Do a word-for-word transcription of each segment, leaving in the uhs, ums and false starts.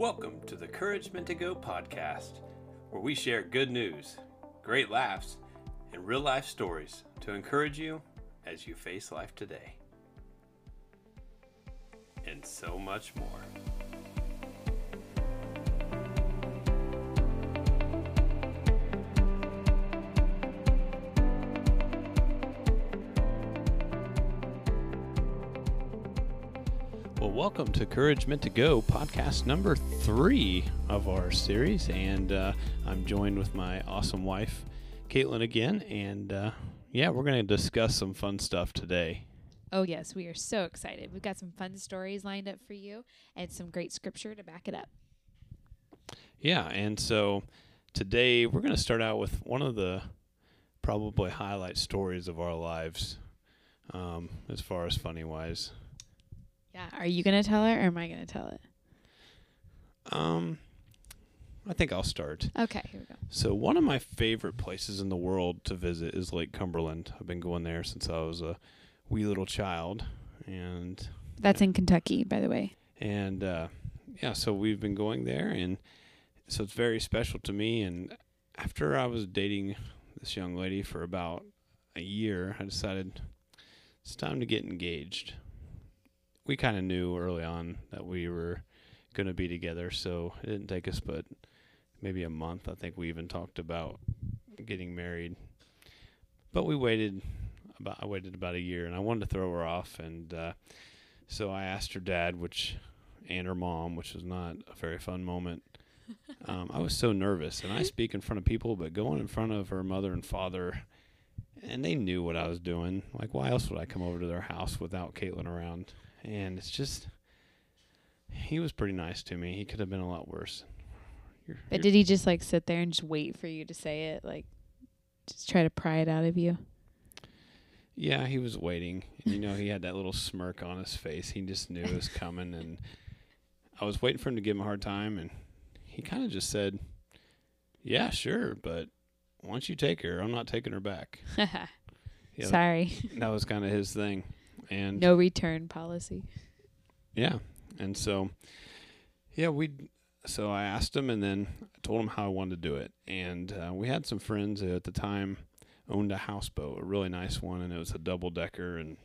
Welcome to the Encouragement to Go podcast, where we share good news, great laughs, and real life stories to encourage you as you face life today. And so much more. Well, welcome to Encouragement to Go, podcast number three of our series. And uh, I'm joined with my awesome wife, Caitlin, again. And uh, yeah, we're going to discuss some fun stuff today. Oh, yes. We are so excited. We've got some fun stories lined up for you and some great scripture to back it up. Yeah. And so today we're going to start out with one of the probably highlight stories of our lives um, as far as funny wise. Yeah. Are you going to tell it or am I going to tell it? Um, I think I'll start. Okay. Here we go. So one of my favorite places in the world to visit is Lake Cumberland. I've been going there since I was a wee little child, and that's in Kentucky, by the way. And uh yeah so we've been going there, and so it's very special to me. And after I was dating this young lady for about a year, I decided it's time to get engaged. We kind of knew early on that we were going to be together, so it didn't take us but maybe a month. I think we even talked about getting married, but we waited About, I waited about a year, and I wanted to throw her off, and uh, so I asked her dad, which, and her mom, which was not a very fun moment. Um, I was so nervous, and I speak in front of people, but going in front of her mother and father, and they knew what I was doing. Like, why else would I come over to their house without Caitlin around? And it's just, he was pretty nice to me. He could have been a lot worse. You're, but you're, did he just like sit there and just wait for you to say it, like just try to pry it out of you? Yeah, he was waiting. And, you know, he had that little smirk on his face. He just knew it was coming. And I was waiting for him to give him a hard time. And he kind of just said, yeah, sure, but once you take her, I'm not taking her back. yeah, Sorry. That, that was kind of his thing. And no return policy. Yeah. And so, yeah, we. So I asked him, and then I told him how I wanted to do it. And uh, we had some friends at the time owned a houseboat, a really nice one, and it was a double decker and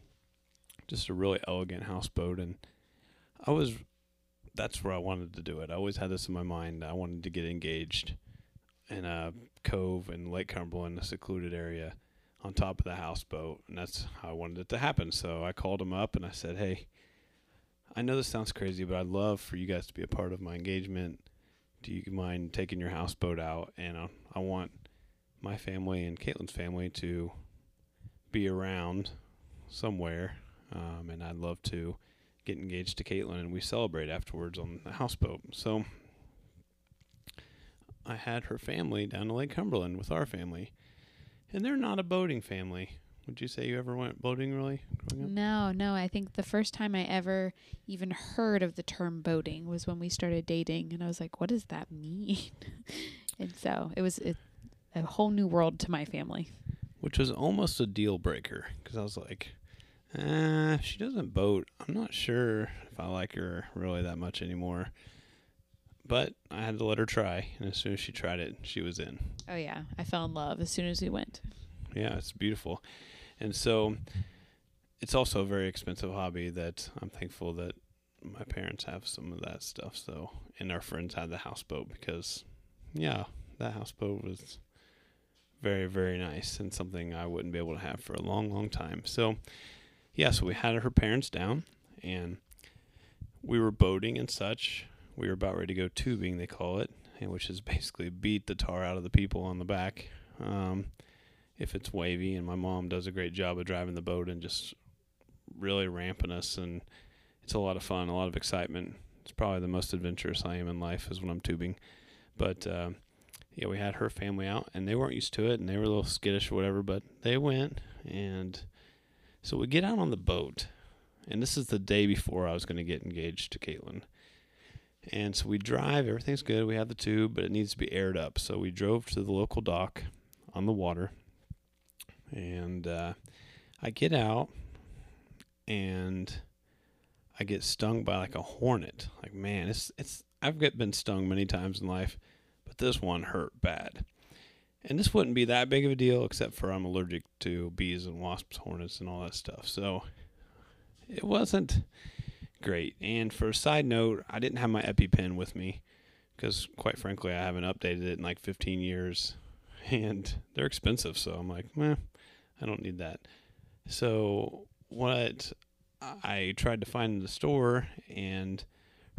just a really elegant houseboat. And I was, that's where I wanted to do it. I always had this in my mind. I wanted to get engaged in a cove in Lake Cumberland, a secluded area on top of the houseboat. And that's how I wanted it to happen. So I called him up and I said, hey, I know this sounds crazy, but I'd love for you guys to be a part of my engagement. Do you mind taking your houseboat out? And uh, I want my family and Caitlin's family to be around somewhere, um, and I'd love to get engaged to Caitlin, and we celebrate afterwards on the houseboat. So I had her family down to Lake Cumberland with our family, and they're not a boating family. Would you say you ever went boating really growing up? No, no. I think the first time I ever even heard of the term boating was when we started dating, and I was like, what does that mean? And so it was... It, a whole new world to my family. Which was almost a deal breaker, because I was like, eh, she doesn't boat. I'm not sure if I like her really that much anymore. But I had to let her try, and as soon as she tried it, she was in. Oh, yeah. I fell in love as soon as we went. Yeah, it's beautiful. And so it's also a very expensive hobby that I'm thankful that my parents have some of that stuff. So, and our friends had the houseboat because, yeah, that houseboat was very, very nice and something I wouldn't be able to have for a long, long time. So, yeah, so we had her parents down, and we were boating and such. We were about ready to go tubing, they call it, and which is basically beat the tar out of the people on the back um, if it's wavy. And my mom does a great job of driving the boat and just really ramping us, and it's a lot of fun, a lot of excitement. It's probably the most adventurous I am in life is when I'm tubing. But... Uh, Yeah, we had her family out, and they weren't used to it, and they were a little skittish or whatever, but they went. And so we get out on the boat, and this is the day before I was going to get engaged to Caitlin. And so we drive. Everything's good. We have the tube, but it needs to be aired up. So we drove to the local dock on the water, and uh, I get out, and I get stung by like a hornet. Like, man, it's it's I've been stung many times in life, but this one hurt bad. And this wouldn't be that big of a deal, except for I'm allergic to bees and wasps, hornets, and all that stuff. So it wasn't great. And for a side note, I didn't have my EpiPen with me because, quite frankly, I haven't updated it in like fifteen years. And they're expensive, so I'm like, meh, I don't need that. So what I tried to find in the store, and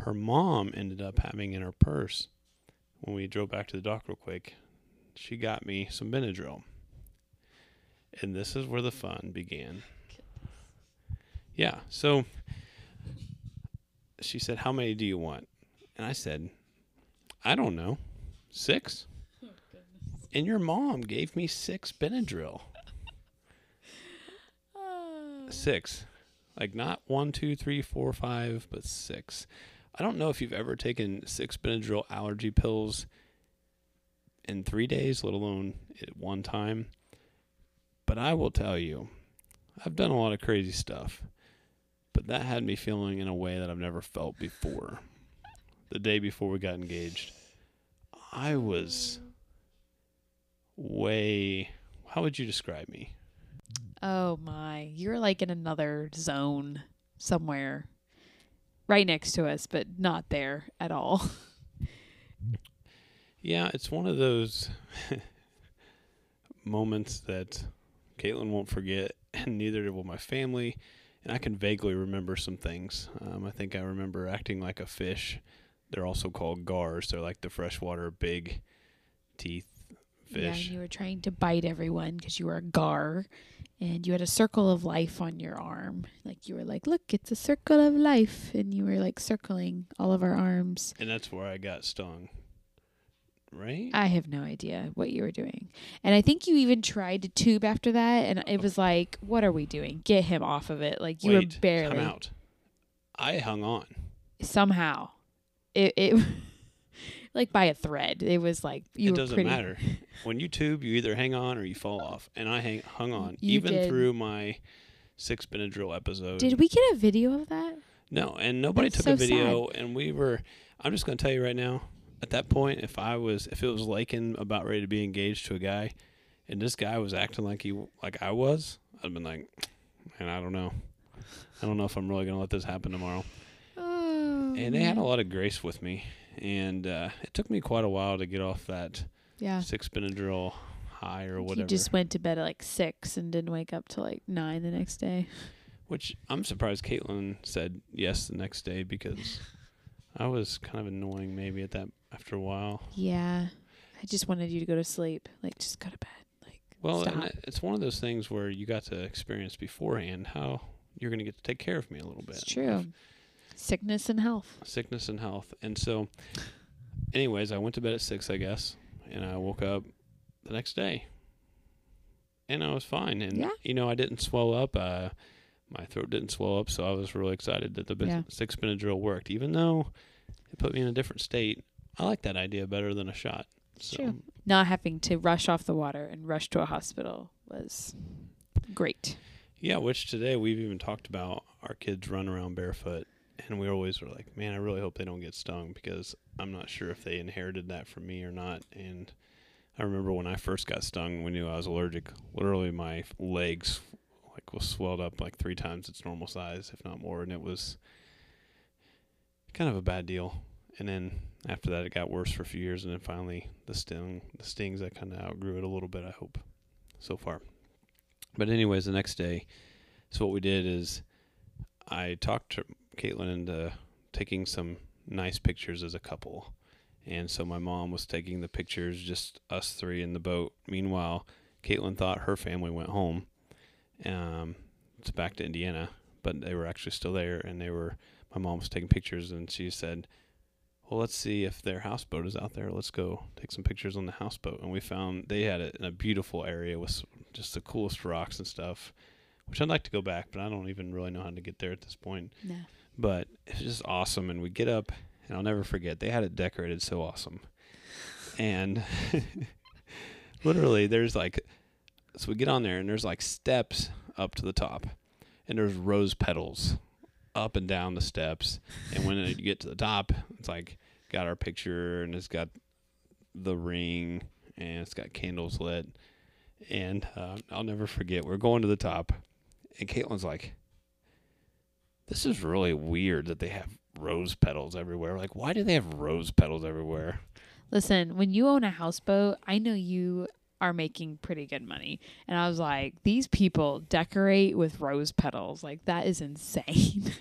her mom ended up having in her purse when we drove back to the dock real quick, she got me some Benadryl. And this is where the fun began. Yeah, so she said, how many do you want? And I said, I don't know, six? Oh, goodness. And your mom gave me six Benadryl. Oh. Six. Like not one, two, three, four, five, but six. I don't know if you've ever taken six Benadryl allergy pills in three days, let alone at one time. But I will tell you, I've done a lot of crazy stuff. But that had me feeling in a way that I've never felt before. The day before we got engaged, I was way... How would you describe me? Oh, my. You're like in another zone somewhere. Right next to us, but not there at all. Yeah, it's one of those moments that Caitlin won't forget, and neither will my family. And I can vaguely remember some things. Um, I think I remember acting like a fish. They're also called gars. They're like the freshwater big teeth fish. Yeah, and you were trying to bite everyone because you were a gar. And you had a circle of life on your arm. Like you were like, look, it's a circle of life. And you were like circling all of our arms. And that's where I got stung. Right? I have no idea what you were doing. And I think you even tried to tube after that. And it was like, what are we doing? Get him off of it. Like you Wait, were barely. Come out. I hung on. Somehow. It, it like by a thread. It was like you it were It doesn't pretty... matter. When you tube, you either hang on or you fall off. And I hang, hung on. You even did. Through my six Benadryl episode. Did we get a video of that? No. And nobody That's took so a video. Sad. And we were, I'm just going to tell you right now. At that point, if I was, if it was Lakin about ready to be engaged to a guy, and this guy was acting like he, like I was, I'd been like, man, I don't know, I don't know if I'm really gonna let this happen tomorrow. Oh, and they man. had a lot of grace with me, and uh, it took me quite a while to get off that yeah. six Benadryl high or whatever. You just went to bed at like six and didn't wake up till like nine the next day. Which I'm surprised Caitlin said yes the next day because. I was kind of annoying maybe at that after a while. Yeah. I just wanted you to go to sleep. Like, just go to bed. Like, well, stop. And it's one of those things where you got to experience beforehand how you're going to get to take care of me a little bit. It's true. If sickness and health. Sickness and health. And so, anyways, I went to bed at six, I guess, and I woke up the next day. And I was fine. And, yeah. you know, I didn't swell up. Uh My throat didn't swell up, so I was really excited that the yeah. six Benadryl worked. Even though it put me in a different state, I like that idea better than a shot. So. Sure. Not having to rush off the water and rush to a hospital was great. Yeah, which today we've even talked about our kids run around barefoot, and we always were like, man, I really hope they don't get stung because I'm not sure if they inherited that from me or not. And I remember when I first got stung, we knew I was allergic. Literally, my legs like was swelled up like three times its normal size, if not more, and it was kind of a bad deal. And then after that, it got worse for a few years, and then finally the sting, the stings, I kind of outgrew it a little bit, I hope, so far. But anyways, the next day, so what we did is I talked to Caitlin into taking some nice pictures as a couple. And so my mom was taking the pictures, just us three in the boat. Meanwhile, Caitlin thought her family went home. Um, it's back to Indiana, but they were actually still there, and they were. My mom was taking pictures, and she said, "Well, let's see if their houseboat is out there. Let's go take some pictures on the houseboat." And we found they had it in a beautiful area with just the coolest rocks and stuff, which I'd like to go back, but I don't even really know how to get there at this point. No. But it's just awesome, and we get up, and I'll never forget. They had it decorated so awesome, and literally, there's like. So we get on there, and there's, like, steps up to the top, and there's rose petals up and down the steps, and when you get to the top, it's like got our picture, and it's got the ring, and it's got candles lit. And uh, I'll never forget, we're going to the top, and Caitlin's like, this is really weird that they have rose petals everywhere. We're like, why do they have rose petals everywhere? Listen, when you own a houseboat, I know you are making pretty good money. And I was like, these people decorate with rose petals. Like, that is insane.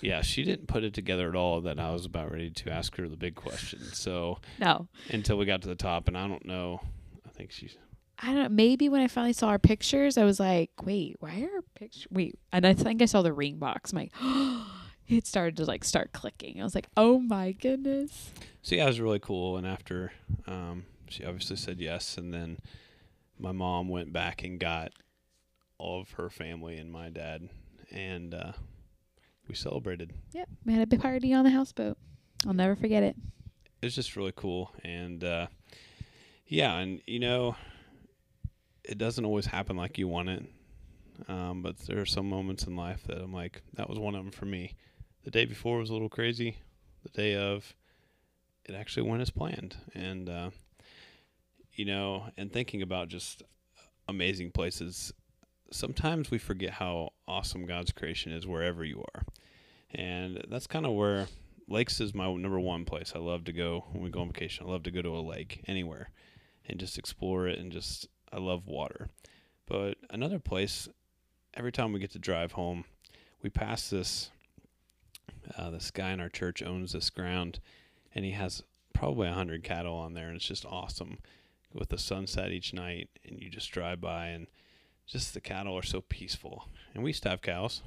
Yeah, she didn't put it together at all that I was about ready to ask her the big question. So, no. Until we got to the top, and I don't know. I think she's... I don't know. Maybe when I finally saw our pictures, I was like, wait, why are our pictures? Wait. And I think I saw the ring box. I'm like, oh, it started to like start clicking. I was like, oh my goodness. So yeah, it was really cool. And after, um, she obviously said yes. And then my mom went back and got all of her family and my dad. And, uh, we celebrated. Yep. We had a big party on the houseboat. I'll never forget it. It was just really cool. And, uh, yeah. And you know, it doesn't always happen like you want it. Um, but there are some moments in life that I'm like, that was one of them for me. The day before was a little crazy. The day of, it actually went as planned. And, uh, you know, and thinking about just amazing places, sometimes we forget how awesome God's creation is wherever you are. And that's kind of where lakes is my number one place. I love to go when we go on vacation. I love to go to a lake anywhere and just explore it and just, I love water. But another place, every time we get to drive home, we pass this, uh, this guy in our church owns this ground, and he has probably one hundred cattle on there, and it's just awesome with the sunset each night, and you just drive by, and just the cattle are so peaceful. And we used to have cows.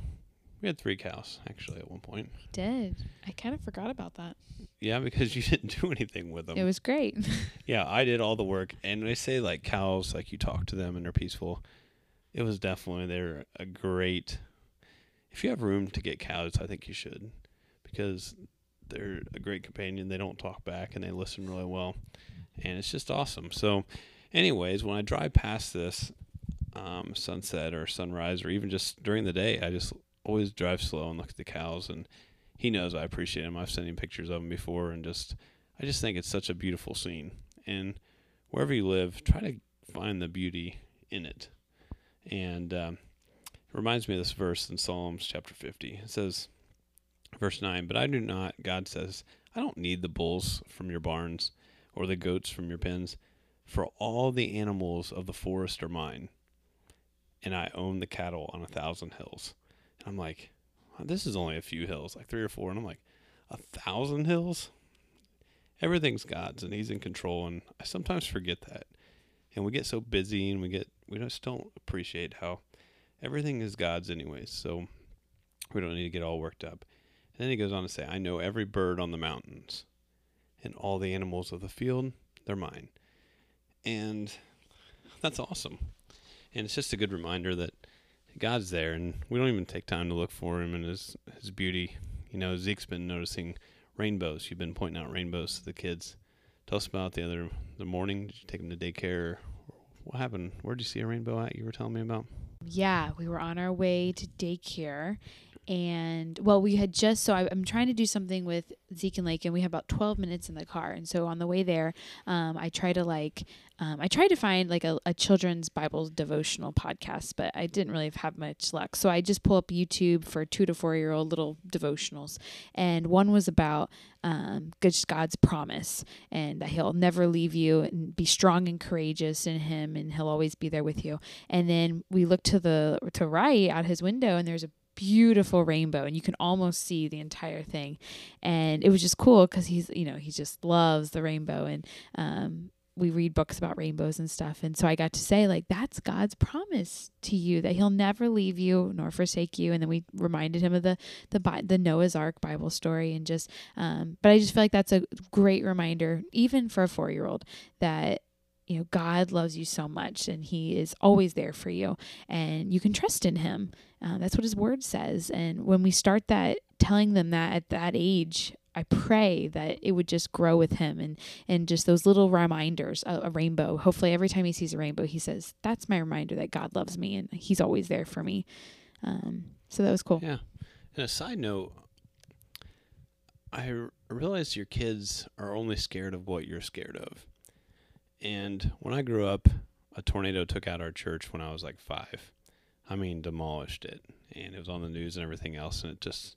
We had three cows, actually, at one point. We did. I kind of forgot about that. Yeah, because you didn't do anything with them. It was great. Yeah, I did all the work. And they say, like, cows, like, you talk to them and they're peaceful. It was definitely, they're a great, if you have room to get cows, I think you should. Because they're a great companion. They don't talk back and they listen really well. And it's just awesome. So, anyways, when I drive past this um, sunset or sunrise, or even just during the day, I just always drive slow and look at the cows, and he knows I appreciate him. I've sent him pictures of him before, and just I just think it's such a beautiful scene. And wherever you live, try to find the beauty in it. And um, it reminds me of this verse in Psalms chapter fifty. It says, verse nine, "But I do not," God says, "I don't need the bulls from your barns or the goats from your pens, for all the animals of the forest are mine, and I own the cattle on a thousand hills." I'm like, this is only a few hills, like three or four. And I'm like, a thousand hills? Everything's God's, and he's in control. And I sometimes forget that. And we get so busy, and we get, we just don't appreciate how everything is God's anyways. So we don't need to get all worked up. And then he goes on to say, "I know every bird on the mountains, and all the animals of the field, they're mine." And that's awesome. And it's just a good reminder that God's there, and we don't even take time to look for him and his his beauty. You know, Zeke's been noticing rainbows. You've been pointing out rainbows to the kids. Tell us about the other the morning. Did you take them to daycare? What happened? Where did you see a rainbow at? You were telling me about. Yeah, we were on our way to daycare, and well, we had just so I, I'm trying to do something with Zeke and Lake, and we have about twelve minutes in the car. And so on the way there, um, I try to like. Um, I tried to find like a, a children's Bible devotional podcast, but I didn't really have much luck. So I just pull up YouTube for two to four year old little devotionals. And one was about um, God's promise and that he'll never leave you, and be strong and courageous in him, and he'll always be there with you. And then we looked to the to right out his window, and there's a beautiful rainbow, and you can almost see the entire thing. And it was just cool because he's, you know, he just loves the rainbow. And um we read books about rainbows and stuff. And so I got to say, like, that's God's promise to you, that he'll never leave you nor forsake you. And then we reminded him of the, the, the Noah's Ark Bible story, and just, um, but I just feel like that's a great reminder, even for a four-year-old, that, you know, God loves you so much, and he is always there for you, and you can trust in him. Uh, that's what his word says. And when we start that, telling them that at that age, I pray that it would just grow with him, and, and just those little reminders, a, a rainbow. Hopefully every time he sees a rainbow, he says, that's my reminder that God loves me and he's always there for me. Um, so that was cool. Yeah. And a side note, I I realized your kids are only scared of what you're scared of. And when I grew up, a tornado took out our church when I was like five. I mean, demolished it. And it was on the news and everything else. And it just,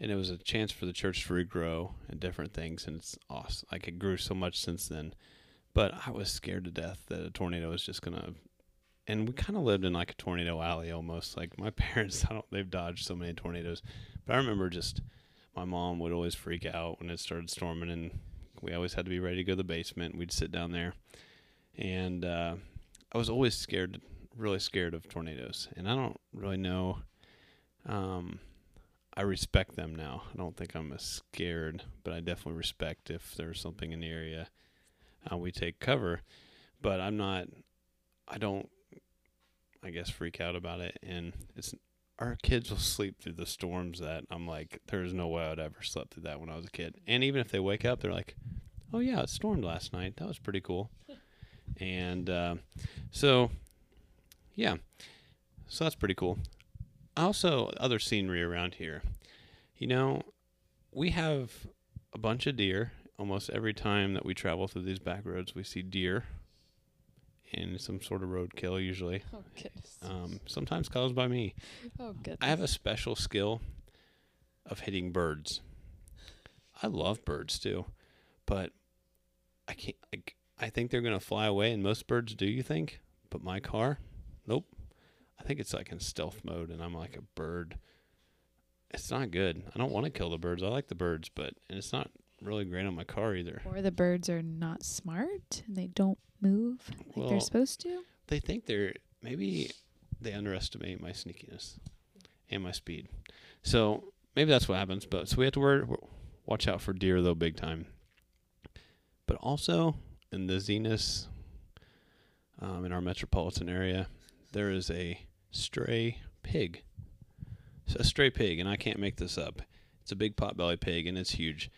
and it was a chance for the church to regrow and different things. And it's awesome. Like, it grew so much since then. But I was scared to death that a tornado was just going to, and we kind of lived in like a tornado alley almost. Like, my parents, I don't, they've dodged so many tornadoes. But I remember just, my mom would always freak out when it started storming, and we always had to be ready to go to the basement. We'd sit down there. And uh, I was always scared, really scared of tornadoes. And I don't really know. Um, I respect them now. I don't think I'm as scared, but I definitely respect if there's something in the area. Uh, we take cover. But I'm not, I don't, I guess, freak out about it. And it's, our kids will sleep through the storms that I'm like, there's no way I'd ever slept through that when I was a kid. And even if they wake up, they're like, oh yeah, it stormed last night. That was pretty cool. And uh, so, yeah, so that's pretty cool. Also, other scenery around here. You know, we have a bunch of deer. Almost every time that we travel through these back roads, we see deer and some sort of roadkill usually. Oh, goodness. Um, sometimes caused by me. Oh, goodness. I have a special skill of hitting birds. I love birds too, but I can't. I, I think they're going to fly away, and most birds do, you think? But my car, nope. I think it's like in stealth mode, and I'm like a bird. It's not good. I don't want to kill the birds. I like the birds, but and it's not really great on my car either. Or the birds are not smart, and they don't move like well, they're supposed to. They think they're, maybe they underestimate my sneakiness and my speed. So maybe that's what happens. But so we have to worry, watch out for deer, though, big time. But also, in the Zenas, um, in our metropolitan area, there is a stray pig. It's a stray pig, and I can't make this up. It's a big potbelly pig, and it's huge.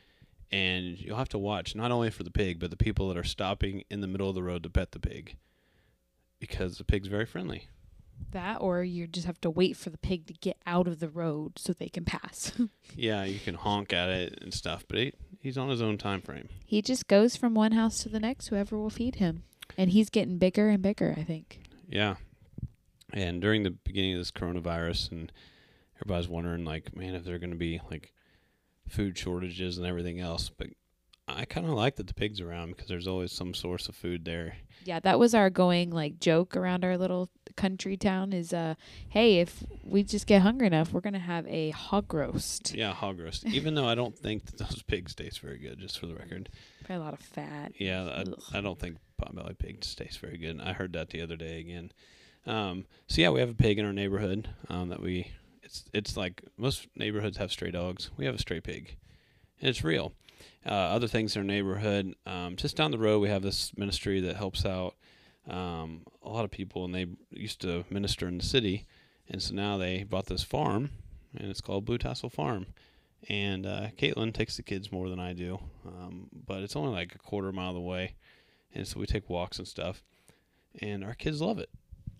And you'll have to watch not only for the pig, but the people that are stopping in the middle of the road to pet the pig, because the pig's very friendly. That, or you just have to wait for the pig to get out of the road so they can pass. Yeah, you can honk at it and stuff, but it, he's on his own time frame. He just goes from one house to the next, whoever will feed him. And he's getting bigger and bigger, I think. Yeah. And during the beginning of this coronavirus, and everybody's wondering, like, man, if they're going to be, like, food shortages and everything else. But I kind of like that the pig's around, because there's always some source of food there. Yeah, that was our going, like, joke around our little country town is, uh, hey, if we just get hungry enough, we're going to have a hog roast. Yeah, hog roast. Even though I don't think that those pigs taste very good, just for the record. Probably a lot of fat. Yeah, I, I don't think potbelly pig tastes very good. And I heard that the other day again. Um, so, yeah, we have a pig in our neighborhood um, that we, it's, it's like most neighborhoods have stray dogs. We have a stray pig, and it's real. Uh, other things in our neighborhood, um, just down the road, we have this ministry that helps out um, a lot of people, and they used to minister in the city, and so now they bought this farm, and it's called Blue Tassel Farm, and uh, Caitlin takes the kids more than I do, um, but it's only like a quarter mile away, and so we take walks and stuff, and our kids love it.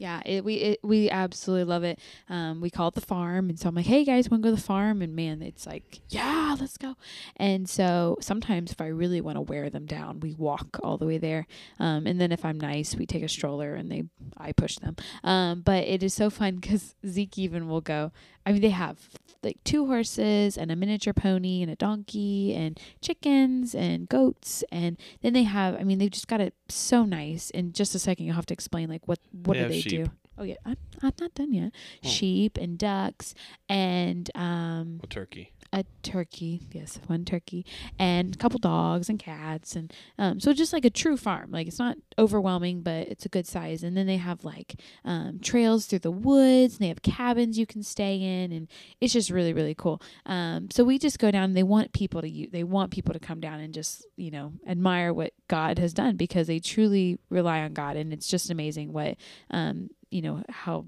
Yeah, it, we it, we absolutely love it. Um, we call it the farm, and so I'm like, hey, guys, want to go to the farm? And, man, it's like, yeah, let's go. And so sometimes if I really want to wear them down, we walk all the way there. Um, and then if I'm nice, we take a stroller, and they I push them. Um, but it is so fun because Zeke even will go. I mean, they have, like, two horses and a miniature pony and a donkey and chickens and goats. And then they have, I mean, they've just got it so nice. In just a second, you'll have to explain, like, what, what do they do? Sheep. Oh yeah, I'm, I'm not done yet. Oh. Sheep and ducks and um, a turkey. A turkey, yes, one turkey, and a couple dogs and cats, and um, so just like a true farm. Like, it's not overwhelming, but it's a good size. And then they have like um, trails through the woods, and they have cabins you can stay in, and it's just really, really cool. Um, so we just go down. And they want people to use, they want people to come down and just, you know, admire what God has done, because they truly rely on God, and it's just amazing what um, you know how.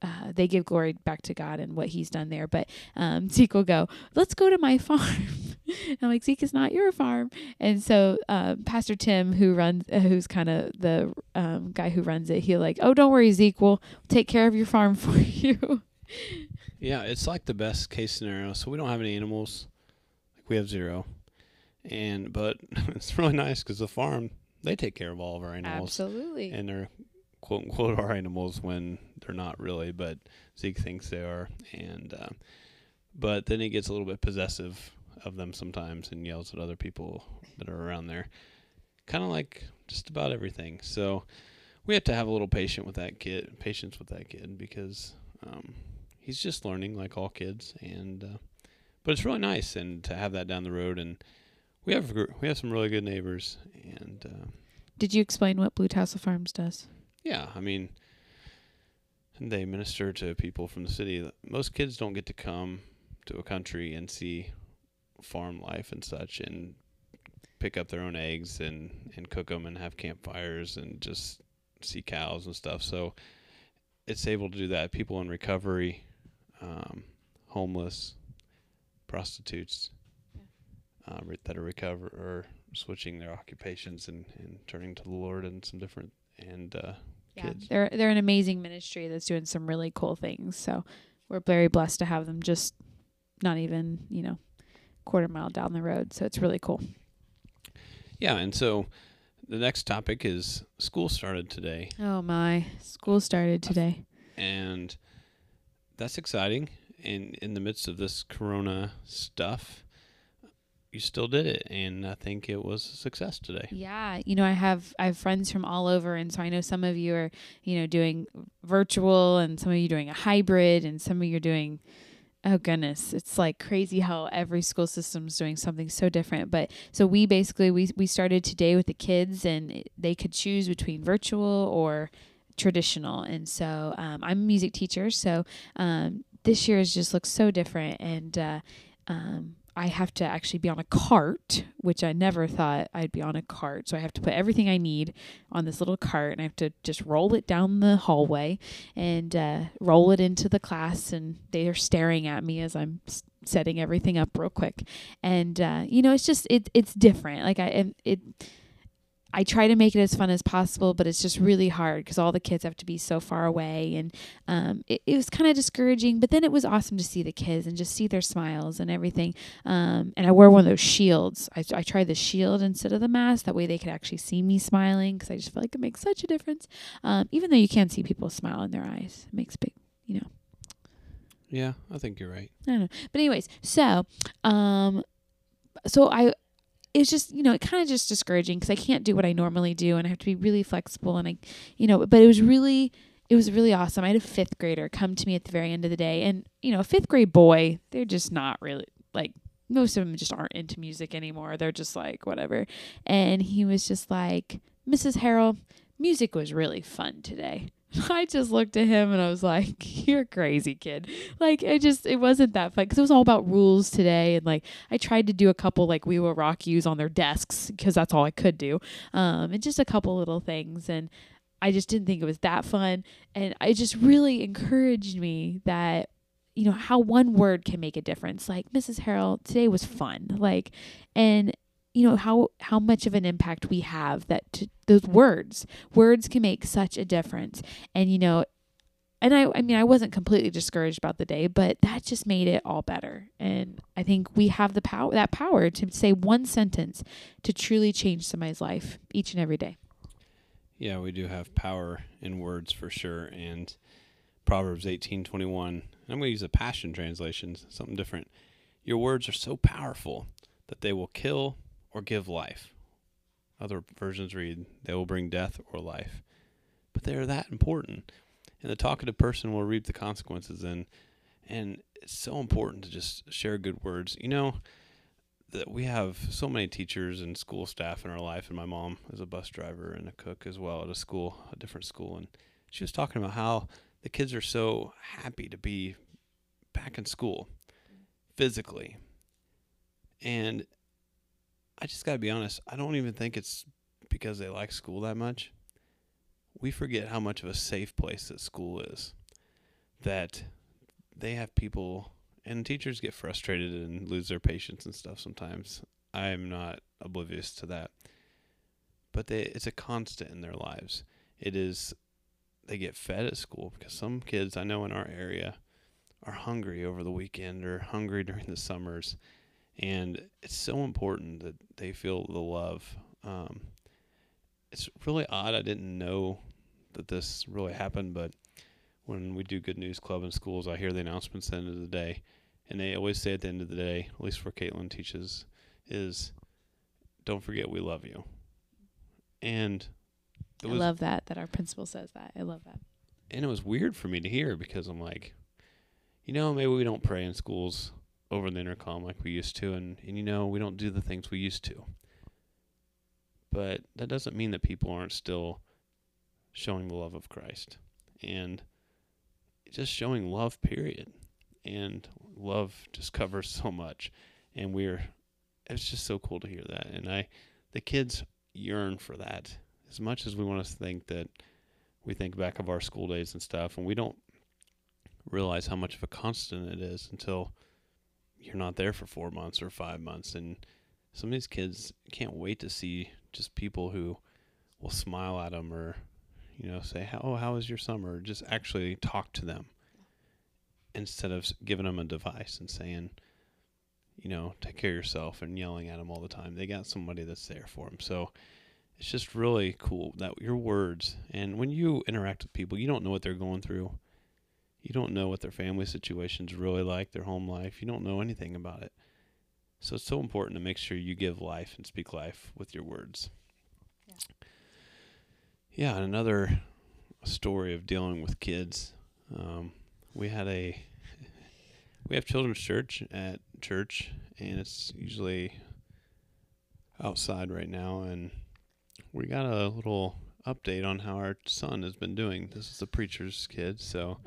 Uh, they give glory back to God and what he's done there. But um, Zeke will go, let's go to my farm. And I'm like, Zeke, it's not your farm. And so uh, Pastor Tim, who runs, uh, who's kind of the um, guy who runs it, he'll like, oh, don't worry, Zeke, we'll take care of your farm for you. Yeah, it's like the best case scenario. So we don't have any animals. Like, we have zero. And but it's really nice because the farm, they take care of all of our animals. Absolutely. And they're quote unquote our animals when they're not really, but Zeke thinks they are. And uh, but then he gets a little bit possessive of them sometimes and yells at other people that are around there. Kind of like just about everything. So we have to have a little patience with that kid, patience with that kid because um, he's just learning like all kids. And uh, but it's really nice and to have that down the road. And we have we have some really good neighbors. And uh, did you explain what Blue Tassel Farms does? Yeah, I mean, they minister to people from the city. Most kids don't get to come to a country and see farm life and such, and pick up their own eggs and, and cook them and have campfires and just see cows and stuff. So it's able to do that. People in recovery, um, homeless, prostitutes yeah. uh, re- that are recover or switching their occupations and, and turning to the Lord and some different and uh, yeah, kids. They're they're an amazing ministry that's doing some really cool things. So we're very blessed to have them. Just not even you know quarter mile down the road. So it's really cool. Yeah, and so the next topic is school started today. Oh, my. School started today. And that's exciting. And in the midst of this corona stuff, you still did it. And I think it was a success today. Yeah. You know, I have I have friends from all over. And so I know some of you are, you know, doing virtual and some of you doing a hybrid and some of you are doing... Oh, goodness. It's like crazy how every school system's doing something so different. But so we basically, we, we started today with the kids and they could choose between virtual or traditional. And so um, I'm a music teacher. So um, this year's just looks so different. And uh, um, I have to actually be on a cart, which I never thought I'd be on a cart. So I have to put everything I need on this little cart and I have to just roll it down the hallway and uh, roll it into the class. And they are staring at me as I'm st- setting everything up real quick. And, uh, you know, it's just, it, it's different. Like I, it, it I try to make it as fun as possible, but it's just really hard because all the kids have to be so far away. And um, it, it was kind of discouraging, but then it was awesome to see the kids and just see their smiles and everything. Um, and I wear one of those shields. I, I tried the shield instead of the mask. That way they could actually see me smiling because I just feel like it makes such a difference. Um, even though you can't see people smile in their eyes, it makes big, you know. Yeah, I think you're right. I don't know. But anyways, so, um, so I... It's just, you know, it kind of just discouraging because I can't do what I normally do and I have to be really flexible and I, you know, but it was really, it was really awesome. I had a fifth grader come to me at the very end of the day and, you know, a fifth grade boy, they're just not really like, most of them just aren't into music anymore. They're just like, whatever. And he was just like, Missus Harrell, music was really fun today. I just looked at him and I was like, you're crazy, kid. Like, I just, it wasn't that fun because it was all about rules today. And like, I tried to do a couple, like We Will Rock Yous on their desks because that's all I could do. Um, and just a couple little things. And I just didn't think it was that fun. And it just really encouraged me that, you know, how one word can make a difference. Like, Missus Harrell, today was fun. Like, and you know, how, how much of an impact we have that t- those words, words can make such a difference. And, you know, and I, I mean, I wasn't completely discouraged about the day, but that just made it all better. And I think we have the power, that power to say one sentence to truly change somebody's life each and every day. Yeah, we do have power in words for sure. And Proverbs eighteen twenty-one, and I'm going to use a Passion translation, something different. Your words are so powerful that they will kill or give life. Other versions read, they will bring death or life. But they are that important. And the talkative person will reap the consequences. And, and it's so important to just share good words. You know, that we have so many teachers and school staff in our life. And my mom is a bus driver and a cook as well at a school, a different school. And she was talking about how the kids are so happy to be back in school physically. And I just got to be honest, I don't even think it's because they like school that much. We forget how much of a safe place that school is. That they have people, and teachers get frustrated and lose their patience and stuff sometimes. I'm not oblivious to that. But they, it's a constant in their lives. It is, they get fed at school because some kids I know in our area are hungry over the weekend or hungry during the summers. And it's so important that they feel the love. Um, it's really odd. I didn't know that this really happened, but when we do Good News Club in schools, I hear the announcements at the end of the day, and they always say at the end of the day, at least where Caitlin teaches, is don't forget we love you. And it was, I love that, that our principal says that. I love that. And it was weird for me to hear because I'm like, you know, maybe we don't pray in schools over the intercom like we used to, and, and you know, we don't do the things we used to. But that doesn't mean that people aren't still showing the love of Christ and just showing love, period. And love just covers so much. And we're, it's just so cool to hear that. And I, the kids yearn for that as much as we want to think that we think back of our school days and stuff, and we don't realize how much of a constant it is until you're not there for four months or five months. And some of these kids can't wait to see just people who will smile at them or, you know, say, oh, how was your summer? Or just actually talk to them instead of giving them a device and saying, you know, take care of yourself and yelling at them all the time. They got somebody that's there for them. So it's just really cool that your words, and when you interact with people, you don't know what they're going through. You don't know what their family situation's really like, their home life. You don't know anything about it. So it's so important to make sure you give life and speak life with your words. Yeah, yeah, and another story of dealing with kids. Um, we had a, we have children's church at church, and it's usually outside right now. And we got a little update on how our son has been doing. This is the preacher's kid, so...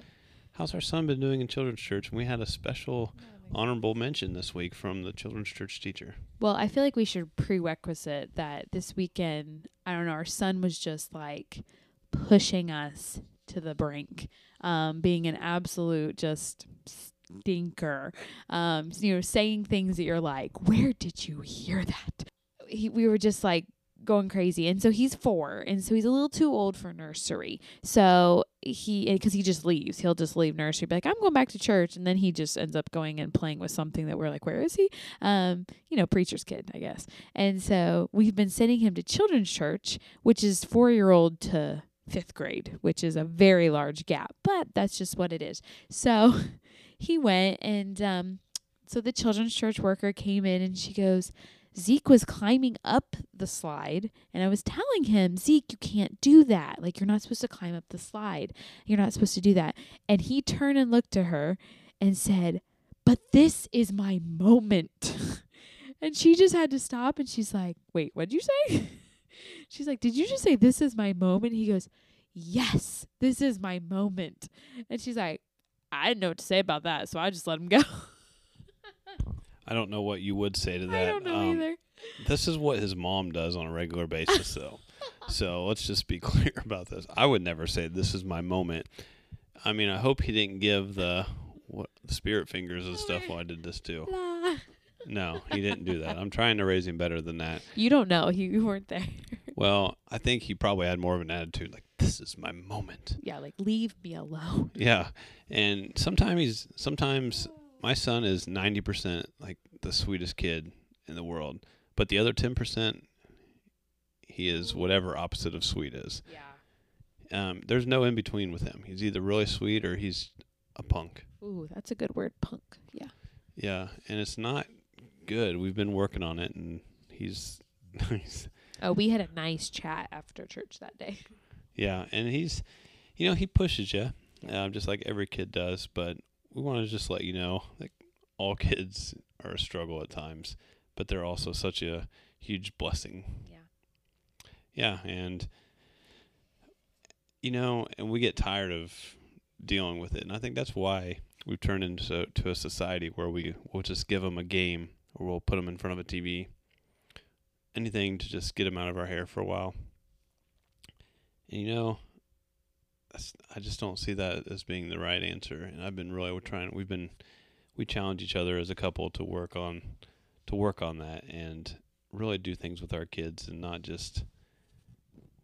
How's our son been doing in children's church? And we had a special honorable mention this week from the children's church teacher. Well, I feel like we should prerequisite that this weekend, I don't know, our son was just like pushing us to the brink, um, being an absolute just stinker, um, you know, saying things that you're like, where did you hear that? He, we were just like going crazy. And so he's four, and so he's a little too old for nursery. So he, because he just leaves, he'll just leave nursery, be like, I'm going back to church, and then he just ends up going and playing with something that we're like, where is he? Um, you know, preacher's kid, I guess. And so we've been sending him to children's church, which is four-year-old to fifth grade, which is a very large gap, but that's just what it is. So he went, and um, so the children's church worker came in, and she goes, Zeke was climbing up the slide, and I was telling him, Zeke, you can't do that. Like, you're not supposed to climb up the slide. You're not supposed to do that. And he turned and looked at her and said, but this is my moment. And she just had to stop, and she's like, wait, what did you say? She's like, did you just say this is my moment? He goes, yes, this is my moment. And she's like, I didn't know what to say about that, so I just let him go. I don't know what you would say to that. I don't know um, either. This is what his mom does on a regular basis, though. So let's just be clear about this. I would never say this is my moment. I mean, I hope he didn't give the what, spirit fingers and stuff while I did this, too. No, he didn't do that. I'm trying to raise him better than that. You don't know. You weren't there. Well, I think he probably had more of an attitude like, this is my moment. Yeah, like, leave me alone. Yeah. And sometimes he's, sometimes... my son is ninety percent like the sweetest kid in the world, but the other ten percent, he is whatever opposite of sweet is. Yeah. Um, there's no in between with him. He's either really sweet or he's a punk. Ooh, that's a good word, punk. Yeah. Yeah, and it's not good. We've been working on it, and he's nice. Oh, we had a nice chat after church that day. Yeah, and he's, you know, he pushes you, uh, just like every kid does, but we want to just let you know that like, all kids are a struggle at times, but they're also such a huge blessing. Yeah. Yeah. And, you know, and we get tired of dealing with it. And I think that's why we've turned into to a society where we will just give them a game, or we'll put them in front of a T V, anything to just get them out of our hair for a while. And, you know, I just don't see that as being the right answer. And I've been really we're trying. We've been we challenge each other as a couple to work on to work on that and really do things with our kids and not just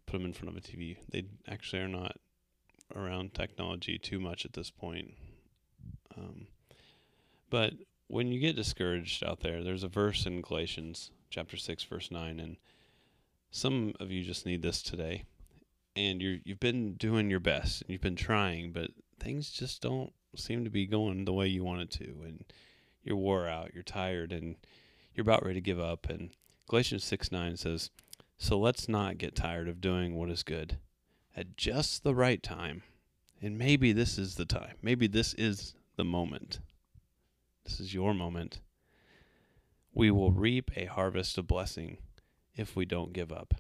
put them in front of a T V. They actually are not around technology too much at this point. Um, but when you get discouraged out there, there's a verse in Galatians chapter six, verse nine, and some of you just need this today. And you're, you've been doing your best, and you've been trying, but things just don't seem to be going the way you want it to, and you're wore out, you're tired, and you're about ready to give up. And Galatians six nine says, "So let's not get tired of doing what is good. At just the right time," and maybe this is the time, maybe this is the moment, this is your moment, "we will reap a harvest of blessing if we don't give up."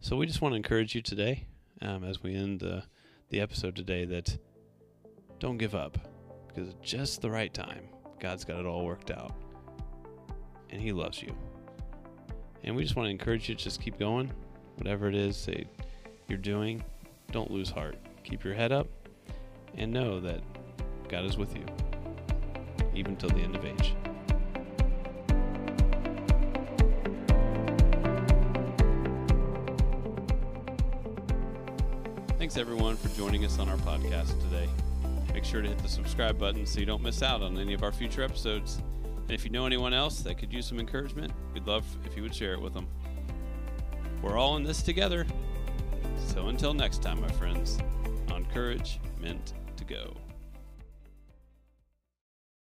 So we just want to encourage you today, um, as we end uh, the episode today, that don't give up, because at just the right time, God's got it all worked out, and He loves you. And we just want to encourage you to just keep going, whatever it is that you're doing. Don't lose heart. Keep your head up, and know that God is with you, even till the end of age. Thanks everyone for joining us on our podcast today. Make sure to hit the subscribe button so you don't miss out on any of our future episodes. And if you know anyone else that could use some encouragement, we'd love if you would share it with them. We're all in this together. So until next time, my friends, on Courage Meant to Go.